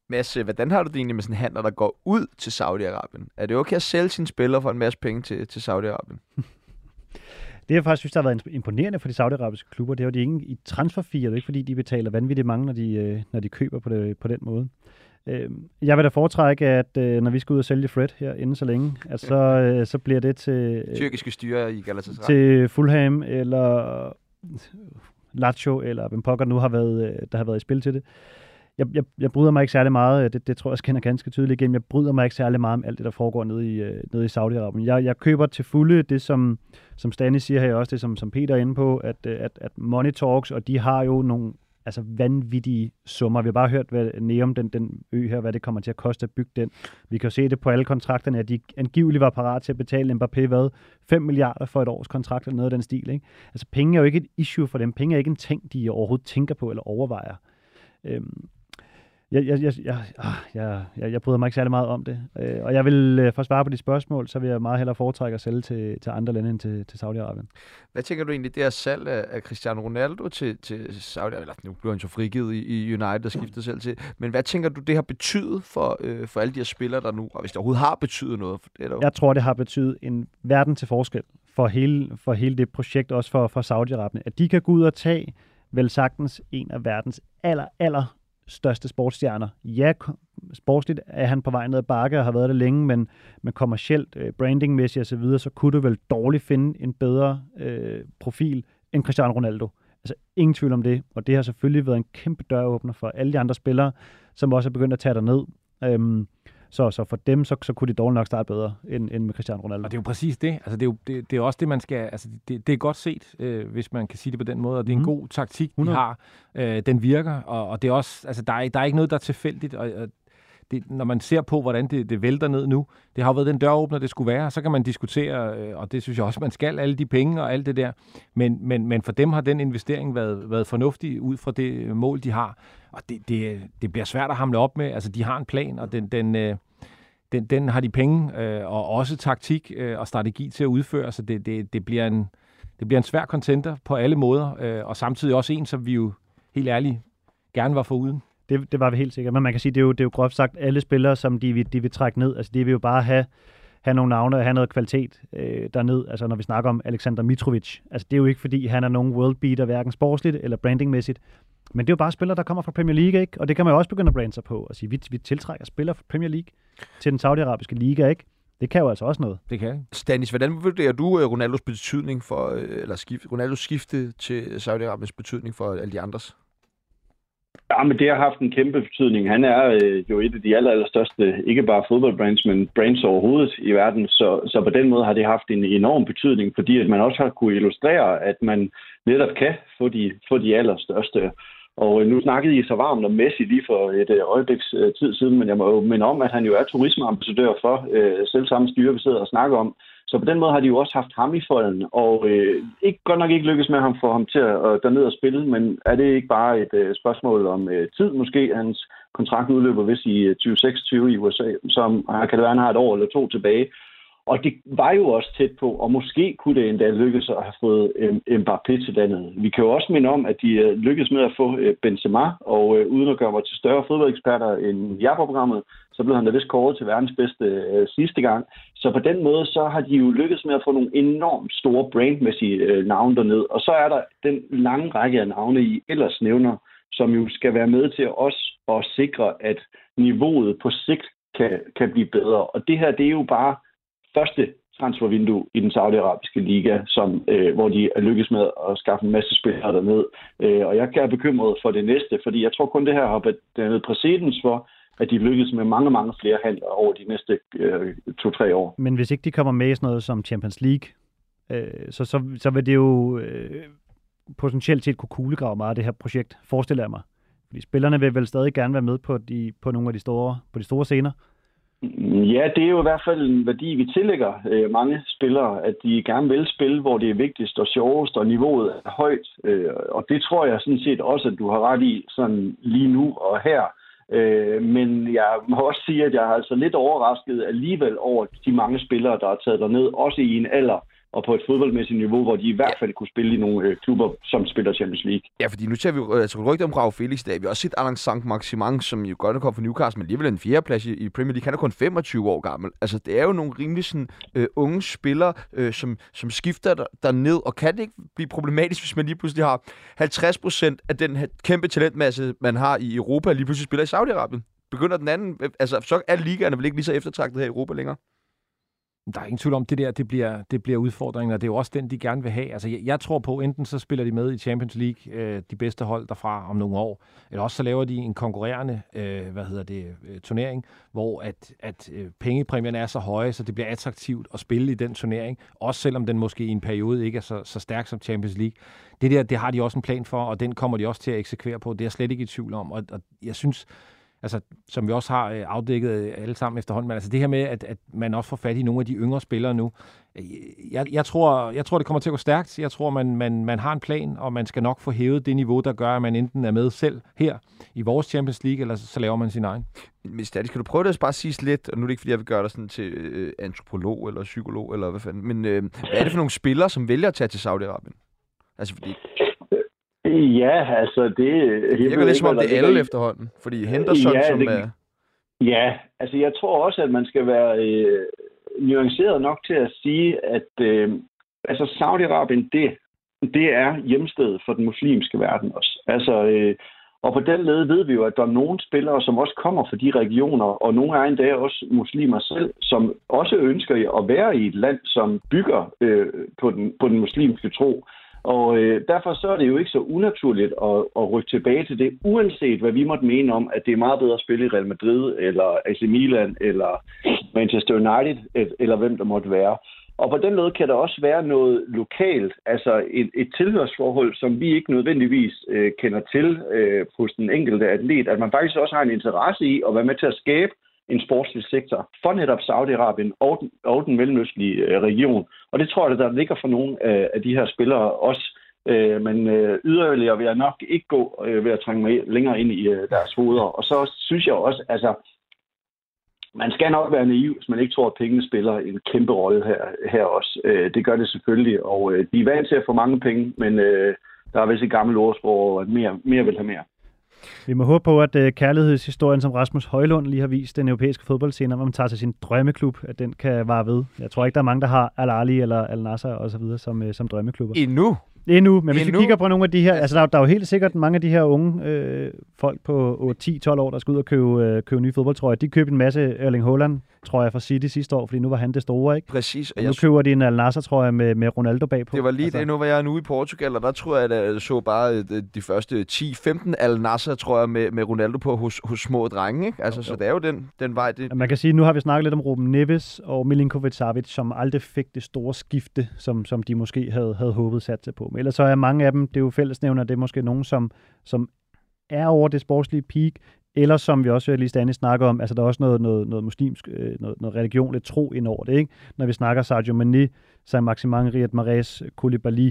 Mads, hvordan har du det egentlig med sådan en handler, der går ud til Saudi-Arabien? Er det okay at sælge sine spillere for en masse penge til, til Saudi-Arabien? Det, jeg faktisk synes, der har været imponerende for de saudiarabiske klubber, det er jo, de ingen i transferfee, det er ikke fordi, de betaler vanvittigt mange, når de, når de køber på, det, på den måde. Jeg vil da foretrække, at når vi skal ud og sælge Fred her inden så længe, at så, så bliver det til tyrkiske styre i Galatasaray, til Fulham eller Lazio, eller hvem pokker nu har været, der har været i spil til det. Jeg, jeg, jeg bryder mig ikke særlig meget, det, det tror jeg, jeg kender ganske tydeligt igennem, jeg bryder mig ikke særlig meget om alt det, der foregår nede i, nede i Saudi-Arabien. Jeg, jeg køber til fulde det, som, som Stanis siger her, også det, som, som Peter er inde på, at, at, at Money Talks, og de har jo nogle altså vanvittige summer. Vi har bare hørt, hvad Neom, den, den ø her, hvad det kommer til at koste at bygge den. Vi kan jo se det på alle kontrakterne, at de angiveligt var parat til at betale Mbappé, hvad? fem milliarder for et års kontrakt, eller noget af den stil, ikke? Altså penge er jo ikke et issue for dem. Penge er ikke en ting, de overhovedet tænker på eller overvejer. Øhm, jeg, jeg, jeg, jeg, jeg, jeg, jeg bryder mig ikke særlig meget om det. Øh, og jeg vil øh, for at svare på de spørgsmål, så vil jeg meget hellere foretrække at sælge til, til andre lande end til, til Saudi-Arabien. Hvad tænker du egentlig, det er salg af Cristiano Ronaldo til, til Saudi-Arabien? Eller, nu blev han så frigivet i, i United og skiftet selv til. Men hvad tænker du, det har betydet for, øh, for alle de her spillere, der nu, og hvis det overhovedet har betydet noget? For det, der... Jeg tror, det har betydet en verden til forskel for hele, for hele det projekt, også for, for Saudi-Arabien. At de kan gå ud og tage vel sagtens en af verdens aller, aller største sportsstjerner. Ja, sportsligt er han på vej ned ad bakke og har været det længe, men, men kommercielt, brandingmæssigt osv., så kunne du vel dårligt finde en bedre øh, profil end Cristiano Ronaldo. Altså ingen tvivl om det, og det har selvfølgelig været en kæmpe døråbner for alle de andre spillere, som også er begyndt at tage derned. Øhm, Så, så for dem, så, så kunne de dårligt nok starte bedre, end, end med Cristiano Ronaldo. Og det er jo præcis det. Altså, det, er jo, det, det er også det, man skal... Altså, det, det er godt set, øh, hvis man kan sige det på den måde, og det er en mm. god taktik, de har. Øh, den virker, og, og det er også... Altså, der er, der er ikke noget, der er tilfældigt, og, og det, når man ser på, hvordan det, det vælter ned nu, det har jo været den døråbner, det skulle være, så kan man diskutere, øh, og det synes jeg også, man skal, alle de penge og alt det der, men, men, men for dem har den investering været, været fornuftig ud fra det mål, de har, og det, det, det bliver svært at hamle op med, altså de har en plan, og den... den øh, Den, den har de penge øh, og også taktik øh, og strategi til at udføre, så det, det, det, bliver en, det bliver en svær contender på alle måder, øh, og samtidig også en, som vi jo helt ærligt gerne var foruden. Det, det var vi helt sikkert, men man kan sige, det er jo, det er jo groft sagt alle spillere, som de, de vil trække ned. Altså de vil jo bare have, have nogle navne og have noget kvalitet øh, derned. Altså når vi snakker om Alexander Mitrovic, altså det er jo ikke fordi, han er nogen worldbeater, hverken sportsligt eller brandingmæssigt. Men det er jo bare spillere, der kommer fra Premier League, ikke? Og det kan man jo også begynde at brande sig på og sige, vi, vi tiltrækker spillere fra Premier League til den saudiarabiske liga, ikke? Det kan jo altså også noget. Det kan. Stanis, hvordan vurderer du Ronaldos betydning for, eller skift, Ronaldos skifte til Saudi-Arabiens betydning for alle de andres? Ja, men det har haft en kæmpe betydning. Han er øh, jo et af de aller, aller største, ikke bare fodboldbrands, men brands overhovedet i verden. Så, så på den måde har det haft en enorm betydning, fordi at man også har kunne illustrere, at man netop kan få de, få de allerstørste. Og nu snakkede I så varmt om Messi lige for et øjebliks tid siden, men jeg må jo minde om, at han jo er turismeambassadør for øh, selv samme styre, vi sidder og snakker om. Så på den måde har de jo også haft ham i folden, og øh, ikke, godt nok ikke lykkes med ham for ham til at øh, dernede og spille, men er det ikke bare et øh, spørgsmål om øh, tid måske? Hans kontrakt udløber vist i øh, tyve seksogtyve i U S A, så kan det være, han har et år eller to tilbage. Og det var jo også tæt på, og måske kunne det endda lykkes at have fået Mbappé til landet. Vi kan jo også minde om, at de lykkedes med at få Benzema, og uden at gøre mig til større fodboldeksperter end jeg på programmet, så blev han da vist kåret til verdens bedste sidste gang. Så på den måde, så har de jo lykkedes med at få nogle enormt store brandmæssige navne derned. Og så er der den lange række af navne, I ellers nævner, som jo skal være med til os at sikre, at niveauet på sigt kan, kan blive bedre. Og det her, det er jo bare første transfervindue i den saudiarabiske liga, som, øh, hvor de er lykkes med at skaffe en masse spillere derned. Øh, og jeg er bekymret for det næste, fordi jeg tror kun det her har været præcedens for, at de lykkes med mange, mange flere handler over de næste øh, to-tre år. Men hvis ikke de kommer med i sådan noget som Champions League, øh, så, så, så vil det jo øh, potentielt set kunne kuglegrave meget af det her projekt, forestiller jeg mig. Fordi spillerne vil vel stadig gerne være med på, de, på nogle af de store, på de store scener. Ja, det er jo i hvert fald en værdi, vi tillægger øh, mange spillere, at de gerne vil spille, hvor det er vigtigst og sjovest, og niveauet er højt. Øh, og det tror jeg sådan set også, at du har ret i sådan lige nu og her. Øh, men jeg må også sige, at jeg er altså lidt overrasket alligevel over de mange spillere, der er taget derned, også i en alder og på et fodboldmæssigt niveau, hvor de i hvert fald kunne spille i nogle øh, klubber, som spiller Champions League. Ja, fordi nu ser vi jo altså, rygter om Raúl Félix der. Vi har også set Alan Saint-Maximin, som jo godt nok kom fra Newcastle, men alligevel en fjerdeplads i, i Premier League. Han er kun femogtyve år gammel. Altså, det er jo nogle rimelig sådan, øh, unge spillere, øh, som, som skifter der, derned, og kan det ikke blive problematisk, hvis man lige pludselig har halvtreds procent af den her kæmpe talentmasse, man har i Europa, lige pludselig spiller i Saudi-Arabien? Begynder den anden... Øh, altså, så er ligaerne vel ikke lige så eftertragtet her i Europa længere? Der er ingen tvivl om, det der det bliver, det bliver udfordringen, og det er jo også den, de gerne vil have. Altså, jeg, jeg tror på, enten så spiller de med i Champions League, øh, de bedste hold derfra om nogle år, eller også så laver de en konkurrerende øh, hvad hedder det, turnering, hvor at, at pengepræmierne er så høje, så det bliver attraktivt at spille i den turnering, også selvom den måske i en periode ikke er så, så stærk som Champions League. Det der, det har de også en plan for, og den kommer de også til at eksekvere på. Det er jeg slet ikke i tvivl om, og, og jeg synes... Altså, som vi også har afdækket alle sammen efterhånden, men altså det her med, at, at man også får fat i nogle af de yngre spillere nu, jeg, jeg, tror, jeg tror, det kommer til at gå stærkt. Jeg tror, man, man, man har en plan, og man skal nok få hævet det niveau, der gør, at man enten er med selv her i vores Champions League, eller så, så laver man sin egen. Men Stanis, kan du prøve det at bare sige lidt, og nu er det ikke, fordi jeg vil gøre dig sådan til øh, antropolog eller psykolog, eller hvad fanden, men øh, hvad er det for nogle spillere, som vælger at tage til Saudi-Arabien? Altså, fordi... Ja, altså det... Det virker lidt som om det er alle efterhånden, fordi Henderson, ja, som det, er... Ja, altså jeg tror også, at man skal være øh, nuanceret nok til at sige, at øh, altså Saudi-Arabien, det, det er hjemstedet for den muslimske verden også. Altså, øh, og på den led ved vi jo, at der er nogle spillere, som også kommer fra de regioner, og nogle er endda også muslimer selv, som også ønsker at være i et land, som bygger øh, på, den, på den muslimske tro. Og øh, derfor så er det jo ikke så unaturligt at, at rykke tilbage til det, uanset hvad vi måtte mene om, at det er meget bedre at spille i Real Madrid, eller A C Milan, eller Manchester United, et, eller hvem der måtte være. Og på den måde kan der også være noget lokalt, altså et, et tilhørsforhold, som vi ikke nødvendigvis øh, kender til øh, hos den enkelte atlet, at man faktisk også har en interesse i at være med til at skabe en sportslig sektor for netop Saudi-Arabien og den, og den mellemøstlige øh, region. Og det tror jeg, der ligger for nogle af, af de her spillere også. Øh, men øh, yderligere vil jeg nok ikke gå øh, ved at trænge mig længere ind i øh, deres hoveder. Og så synes jeg også, altså man skal nok være naiv, hvis man ikke tror, at pengene spiller en kæmpe rolle her, her også. Øh, det gør det selvfølgelig, og øh, de er vant til at få mange penge, men øh, der er vist et gammelt ordsprog, at mere, mere vil have mere. Vi må håbe på, at øh, kærlighedshistorien, som Rasmus Højlund lige har vist den europæiske fodboldscene, hvor man tager til sin drømmeklub, at den kan vare ved. Jeg tror ikke, der er mange, der har Al-Ahli eller Al-Nassr osv. som, øh, som drømmeklubber. Endnu? Endnu, men hvis Endnu. vi kigger på nogle af de her, altså der er, der er jo helt sikkert mange af de her unge øh, folk på ti tolv år, der skal ud og købe, øh, købe nye fodboldtrøjer. De købte en masse Erling Haaland, tror jeg, fra City sidste år, fordi nu var han det store, ikke? Præcis. Og nu køber de en Al-Nassr, tror jeg, med, med Ronaldo bagpå. Det var lige altså. det, nu var jeg nu i Portugal, og der tror jeg, at jeg så bare de første ti femten Al-Nassr, tror jeg, med, med Ronaldo på hos, hos små drenge, ikke? Altså, jo, jo. Så det er jo den, den vej. Det... Man kan sige, nu har vi snakket lidt om Ruben Neves og Milinkovic-Savic, som aldrig fik det store skifte, som, som de måske havde, havde håbet sat sig på. Men ellers så er mange af dem, det er jo fællesnævner, det er måske nogen, som, som er over det sportslige peak, eller som vi også lige Stanis snakker om, altså der er også noget, noget, noget muslimsk, noget, noget religion, lidt tro ind over det, ikke? Når vi snakker Sadio Mané, Saint-Maximin, Riyad Mahrez, Koulibaly,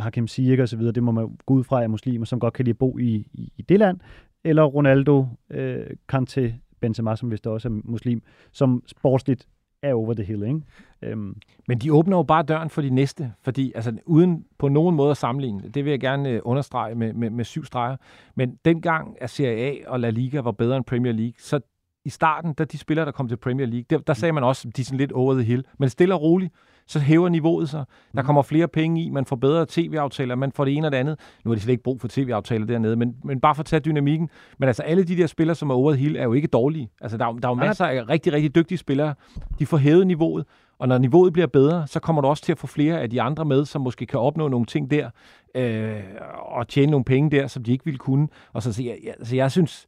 Hakim Ziyech osv., det må man gå ud fra af muslimer, som godt kan lide at bo i, i, i det land, eller Ronaldo, øh, Kanté, Benzema, som vist også er muslim, som sportsligt er over det hele, ikke? Øhm. Men de åbner jo bare døren for de næste, fordi altså, uden på nogen måde at sammenligne, det vil jeg gerne understrege med, med, med syv streger, men dengang at Serie A og La Liga var bedre end Premier League, så i starten, da de spillere, der kom til Premier League, der, der sagde man også, de er sådan lidt over the hill, men stille og roligt, så hæver niveauet sig. Der kommer flere penge i, man får bedre tv-aftaler, man får det ene og det andet. Nu er det slet ikke brug for tv-aftaler dernede, men, men bare for at tage dynamikken. Men altså alle de der spillere, som er over the hill, er jo ikke dårlige. Altså der er, der er jo masser af rigtig, rigtig dygtige spillere. De får hævet niveauet, og når niveauet bliver bedre, så kommer du også til at få flere af de andre med, som måske kan opnå nogle ting der, øh, og tjene nogle penge der, som de ikke ville kunne. Og så, så, jeg, jeg, så jeg synes...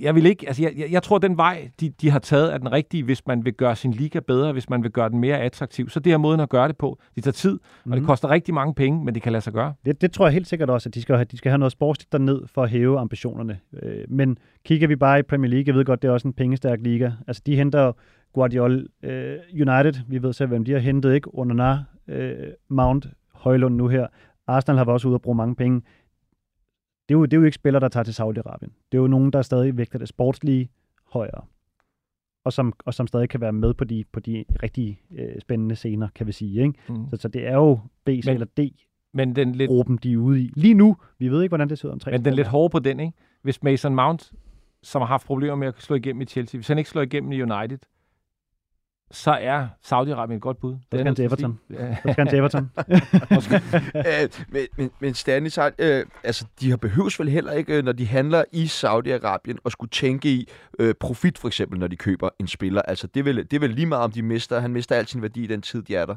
Jeg vil ikke, altså jeg, jeg, jeg tror, den vej, de, de har taget, er den rigtige, hvis man vil gøre sin liga bedre, hvis man vil gøre den mere attraktiv. Så det her måden at gøre det på, det tager tid, og mm-hmm. det koster rigtig mange penge, men det kan lade sig gøre. Det, det tror jeg helt sikkert også, at de skal have, de skal have noget sportsligt derned for at hæve ambitionerne. Øh, men kigger vi bare i Premier League, jeg ved godt, det er også en pengestærk liga. Altså de henter Guardiola, øh, United, vi ved selv, hvem de har hentet, ikke? Onana, øh, Mount, Højlund nu her. Arsenal har været også ude at bruge mange penge. Det er, jo, det er jo ikke spillere, der tager til Saudi-Arabien. Det er jo nogen, der stadig vægter det sportslige højere, og som, og som stadig kan være med på de, på de rigtig øh, spændende scener, kan vi sige. Ikke? Mm. Så, så det er jo B, C eller D, men den lidt... gruppen, de er ude i. Lige nu, vi ved ikke, hvordan det sidder om tre. Men den lidt hårde på den, ikke? Hvis Mason Mount, som har haft problemer med at slå igennem i Chelsea, hvis han ikke slår igennem i United, så er Saudi-Arabien et godt bud. Så skal han til Everton. Ja. Så skal han til Everton. men, men, men Stanis, øh, altså, de har behøves vel heller ikke, når de handler i Saudi-Arabien, og skulle tænke i øh, profit, for eksempel, når de køber en spiller. Altså, det er vel, det er vel lige meget, om de mister. Han mister al sin værdi i den tid, de er der.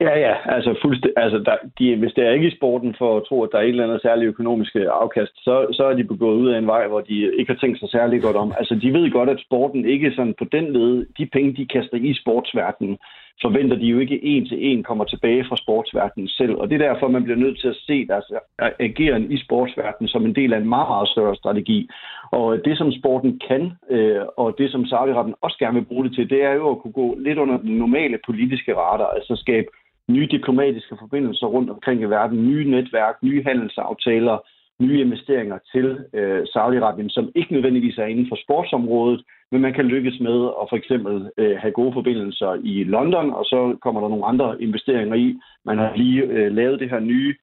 Ja, ja. Altså, fuldstæ- altså der, de investerer ikke i sporten for at tro, at der er et eller andet særligt økonomiske afkast. Så, så er de begået ud af en vej, hvor de ikke har tænkt sig særlig godt om. Altså, de ved godt, at sporten ikke sådan på den led, de penge, de kaster i sportsverdenen, forventer de jo ikke en til en kommer tilbage fra sportsverdenen selv. Og det er derfor, man bliver nødt til at se deres ageren i sportsverdenen som en del af en meget, meget større strategi. Og det, som sporten kan, øh, og det, som Saudi-Arabien også gerne vil bruge det til, det er jo at kunne gå lidt under den normale politiske radar, altså skabe nye diplomatiske forbindelser rundt omkring i verden, nye netværk, nye handelsaftaler, nye investeringer til øh, Saudi-Arabien, som ikke nødvendigvis er inden for sportsområdet, men man kan lykkes med at for eksempel øh, have gode forbindelser i London, og så kommer der nogle andre investeringer i. Man har lige øh, lavet det her nye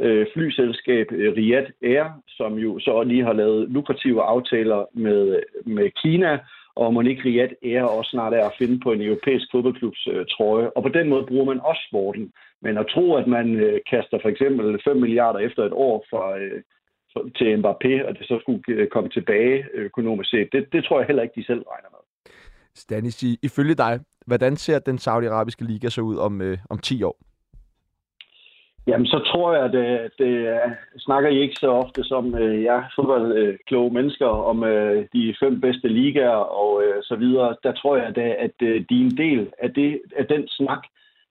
øh, flyselskab øh, Riyadh Air, som jo så lige har lavet lukrative aftaler med, med Kina, og man ikke Riyadh Air også snart er at finde på en europæisk fodboldklubs øh, trøje. Og på den måde bruger man også sporten. Men at tro, at man øh, kaster for eksempel fem milliarder efter et år fra, øh, til Mbappé, og det så skulle øh, komme tilbage økonomisk set, det, det tror jeg heller ikke, de selv regner med. Stanis, ifølge dig, hvordan ser den saudiarabiske liga så ud om, øh, om ti år? Jamen, så tror jeg, at det, det snakker I ikke så ofte som øh, jeg, fodboldkloge øh, mennesker, om øh, de fem bedste ligaer og øh, så videre. Der tror jeg, at, at øh, de er en del af, det, af den snak.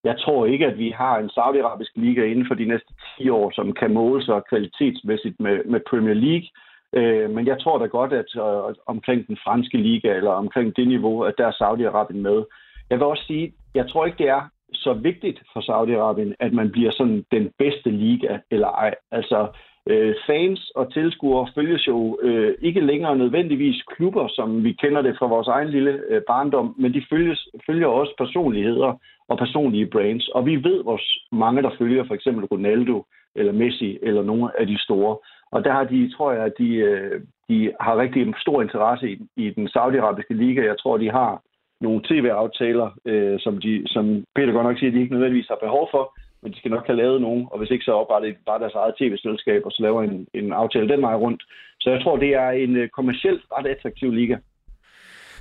Jeg tror ikke, at vi har en saudiarabisk liga inden for de næste ti år, som kan måle sig kvalitetsmæssigt med, med Premier League. Øh, men jeg tror da godt, at øh, omkring den franske liga eller omkring det niveau, at der er Saudi-Arabien med. Jeg vil også sige, jeg tror ikke, det er så vigtigt for Saudi-Arabien, at man bliver sådan den bedste liga eller ej. Altså øh, fans og tilskuere følges jo øh, ikke længere nødvendigvis klubber, som vi kender det fra vores egen lille øh, barndom, men de følges, følger også personligheder og personlige brands. Og vi ved, hvor mange der følger for eksempel Ronaldo eller Messi eller nogle af de store. Og der har de, tror jeg, at de, øh, de har rigtig stor interesse i, i den saudiarabiske liga. Jeg tror, de har nogle tv-aftaler, øh, som, de, som Peter godt nok siger, at de ikke nødvendigvis har behov for, men de skal nok have lavet nogen, og hvis ikke, så opretter de bare deres eget tv-selskab, og så laver en, en aftale den vej rundt. Så jeg tror, det er en øh, kommercielt ret attraktiv liga.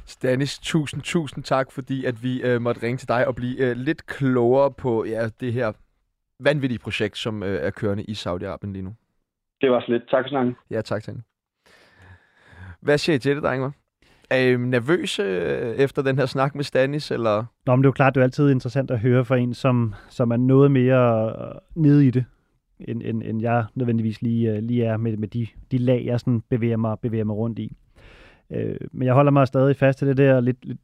Stanis, tusind, tusind tak, fordi at vi øh, måtte ringe til dig og blive øh, lidt klogere på ja, det her vanvittige projekt, som øh, er kørende i Saudi-Arabien lige nu. Det var så lidt. Tak for snakken. Ja, tak til hende. Hvad siger I til det, drenge? Er I nervøse efter den her snak med Stanis, eller? Nå, men det er jo klart, det er altid interessant at høre fra en, som, som er noget mere nede i det, end, end, end jeg nødvendigvis lige, lige er med, med de, de lag, jeg sådan bevæger, mig, bevæger mig rundt i. Øh, men jeg holder mig stadig fast til det der lidt, lidt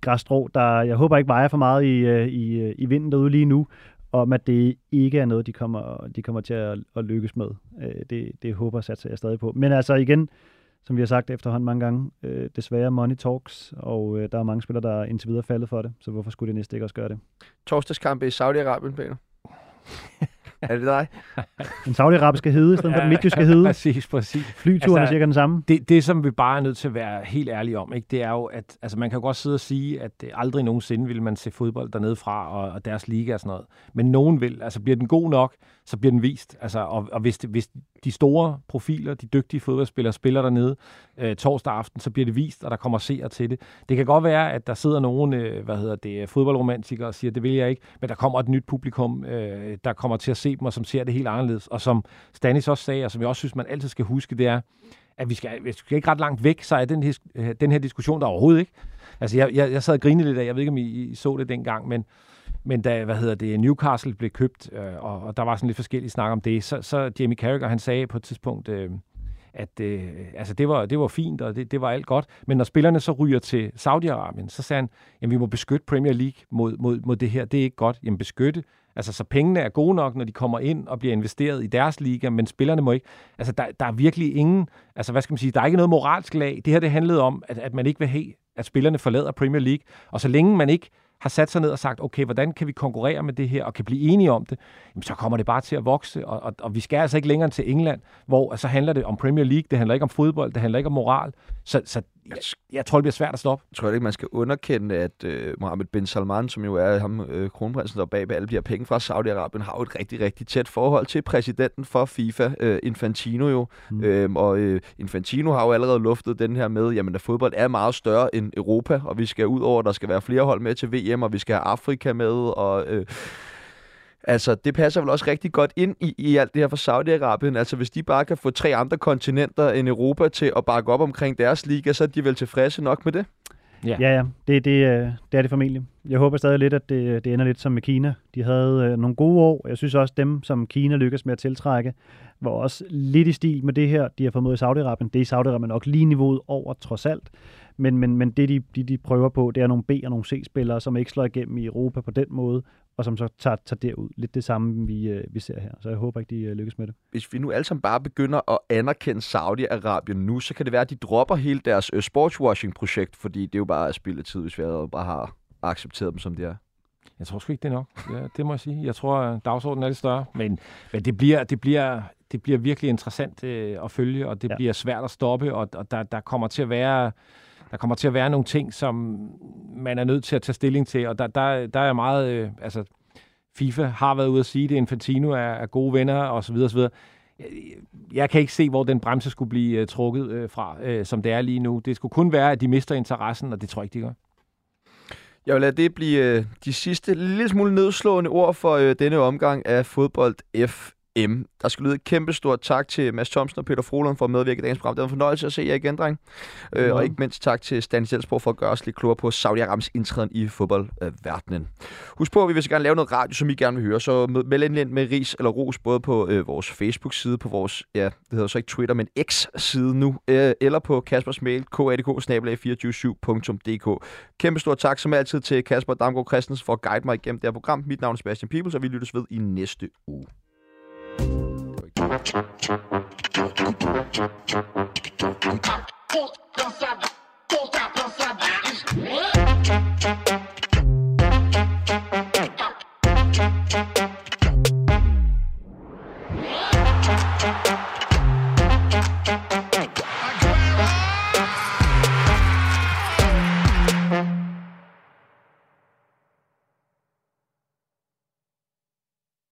græsstrå, der jeg håber ikke vejer for meget i, i, i vinden derude lige nu, om at det ikke er noget, de kommer, de kommer til at, at lykkes med. Øh, det, det håber jeg satser jeg stadig på. Men altså igen, som vi har sagt efterhånden mange gange, øh, desværre money talks, og øh, der er mange spillere, der indtil videre faldet for det, så hvorfor skulle det næste ikke også gøre det? Torsdagskampe i Saudi-Arabien, Peter. Er det dig? Den saudi-arabiske hede, i stedet for den midtjyske hede. Præcis, præcis. Flyturen altså, er cirka den samme. Det, det, som vi bare er nødt til at være helt ærlige om, ikke, det er jo, at altså, man kan jo godt sidde og sige, at aldrig nogensinde vil man se fodbold dernede fra, og, og deres liga og sådan noget. Men nogen vil. Altså, bliver den god nok, så bliver den vist. Altså, og og hvis, det, hvis de store profiler, de dygtige fodboldspillere, spiller dernede øh, torsdag aften, så bliver det vist, og der kommer seere til det. Det kan godt være, at der sidder nogen øh, hvad hedder det, fodboldromantikere og siger, det vil jeg ikke, men der kommer et nyt publikum, øh, der kommer til at se dem, og som ser det helt anderledes. Og som Stanis også sagde, og som jeg også synes, man altid skal huske, det er, at vi skal, vi skal ikke ret langt væk, så er den her, den her diskussion der overhovedet ikke. Altså, jeg, jeg, jeg sad og grinede lidt af, jeg ved ikke, om I, I så det dengang, men Men da hvad hedder det, Newcastle blev købt, øh, og, og der var sådan lidt forskellige snak om det, så, så Jamie Carragher, han sagde på et tidspunkt, øh, at øh, altså det, var, det var fint, og det, det var alt godt. Men når spillerne så ryger til Saudi-Arabien, så sagde han, jamen vi må beskytte Premier League mod, mod, mod det her, det er ikke godt. Jamen beskytte, altså så pengene er gode nok, når de kommer ind og bliver investeret i deres liga, men spillerne må ikke. Altså der, der er virkelig ingen, altså hvad skal man sige, der er ikke noget moralsk lag. Det her det handlede om, at, at man ikke vil have, at spillerne forlader Premier League, og så længe man ikke har sat sig ned og sagt, okay, hvordan kan vi konkurrere med det her, og kan blive enige om det, jamen, så kommer det bare til at vokse, og, og, og vi skal altså ikke længere til England, hvor så altså, handler det om Premier League, det handler ikke om fodbold, det handler ikke om moral, så, så jeg, jeg tror, det bliver svært at stoppe. Jeg tror ikke, man skal underkende, at øh, Mohammed bin Salman, som jo er ham, øh, kronprinsen, der bag ved alle de her penge fra Saudi-Arabien, har jo et rigtig, rigtig tæt forhold til præsidenten for FIFA, øh, Infantino jo, mm. øhm, og øh, Infantino har jo allerede luftet den her med, jamen, at fodbold er meget større end Europa, og vi skal ud over, der skal være flere hold med til V M, og vi skal have Afrika med, og øh, altså, det passer vel også rigtig godt ind i, i alt det her fra Saudi-Arabien. Altså, hvis de bare kan få tre andre kontinenter end Europa til at bakke op omkring deres liga, så er de vel tilfredse nok med det? Ja, ja, ja. Det, det, det er det formentlig. Jeg håber stadig lidt, at det, det ender lidt som med Kina. De havde øh, nogle gode år, og jeg synes også, dem, som Kina lykkes med at tiltrække, var også lidt i stil med det her, de har fået mod i Saudi-Arabien. Det er i Saudi-Arabien nok lige niveauet over, trods alt. Men, men, men det, de, de, de prøver på, det er nogle B- og nogle C-spillere, som ikke slår igennem i Europa på den måde, og som så tager, tager derud. Lidt det samme, vi, øh, vi ser her. Så jeg håber ikke, de øh, lykkes med det. Hvis vi nu alle sammen bare begynder at anerkende Saudi-Arabien nu, så kan det være, at de dropper hele deres øh, sportswashing-projekt, fordi det er jo bare spildetid, hvis vi bare har accepteret dem, som de er. Jeg tror sgu ikke, det er nok. Ja, det må jeg sige. Jeg tror, dagsordenen er lidt større. Men, men det bliver... Det bliver Det bliver virkelig interessant øh, at følge, og det ja. bliver svært at stoppe, og, og der, der, kommer til at være, der kommer til at være nogle ting, som man er nødt til at tage stilling til, og der, der, der er meget... Øh, altså, FIFA har været ude at sige det, Infantino er, er gode venner, osv. osv. Jeg, jeg kan ikke se, hvor den bremse skulle blive øh, trukket øh, fra, øh, som det er lige nu. Det skulle kun være, at de mister interessen, og det tror jeg ikke, de gør. Jeg vil lade det blive de sidste lille smule nedslående ord for denne omgang af Fodbold F M. Der skal lyde et kæmpestort tak til Mads Thomsen og Peter Froulund for at medvirke i dagens program. Det var en fornøjelse at se jer igen, dreng. Mm. Og ikke mindst tak til Stanis Elsborg for at gøre os lidt klogere på Saudi-Arabiens indtræden i fodboldverdenen. Husk på, at vi vil så gerne lave noget radio, som I gerne vil høre. Så meld ind med ris eller ros, både på øh, vores Facebook-side, på vores, ja, det hedder så ikke Twitter, men X-side nu, øh, eller på Kaspers mail, k a d k bindestreg to fire syv punktum d k. Kæmpestort tak som altid til Kasper Damgaard Christensen for at guide mig igennem det her program. Mit navn er Sebastian Peebles, og vi lyttes ved i næste uge. Thank you.